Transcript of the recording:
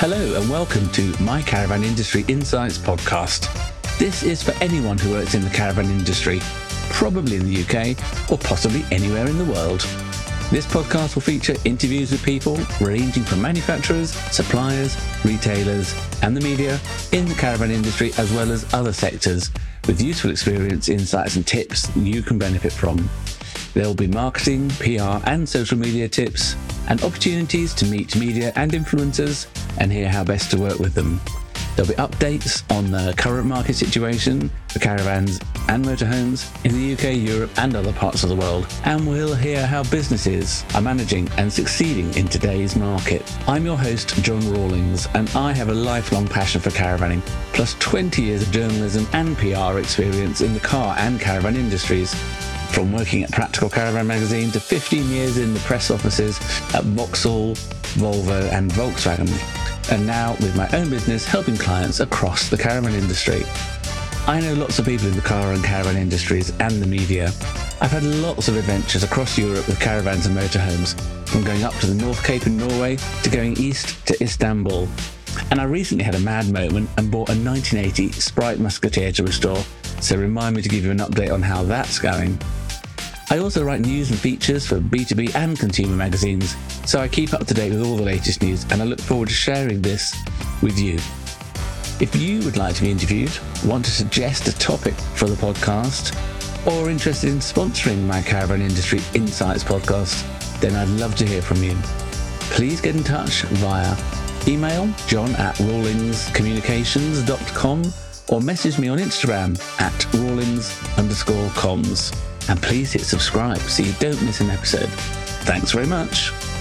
Hello and welcome to My Caravan Industry Insights Podcast. This is for anyone who works in the caravan industry, probably in the UK or possibly anywhere in the world. This podcast will feature interviews with people ranging from manufacturers, suppliers, retailers and the media in the caravan industry as well as other sectors with useful experience, insights and tips you can benefit from. There will be marketing, PR and social media tips and opportunities to meet media and influencers and hear how best to work with them. There'll be updates on the current market situation for caravans and motorhomes in the UK, Europe and other parts of the world. And we'll hear how businesses are managing and succeeding in today's market. I'm your host, John Rawlings, and I have a lifelong passion for caravanning, plus 20 years of journalism and PR experience in the car and caravan industries. From working at Practical Caravan magazine to 15 years in the press offices at Vauxhall, Volvo and Volkswagen. And now with my own business, helping clients across the caravan industry. I know lots of people in the car and caravan industries and the media. I've had lots of adventures across Europe with caravans and motorhomes, from going up to the North Cape in Norway to going east to Istanbul. And I recently had a mad moment and bought a 1980 Sprite Musketeer to restore, so remind me to give you an update on how that's going. I also write news and features for B2B and consumer magazines, so I keep up to date with all the latest news and I look forward to sharing this with you. If you would like to be interviewed, want to suggest a topic for the podcast, or interested in sponsoring My Caravan Industry Insights Podcast, then I'd love to hear from you. Please get in touch via email john@rawlingscommunications.com or message me on Instagram @rawlings_comms. And please hit subscribe so you don't miss an episode. Thanks very much.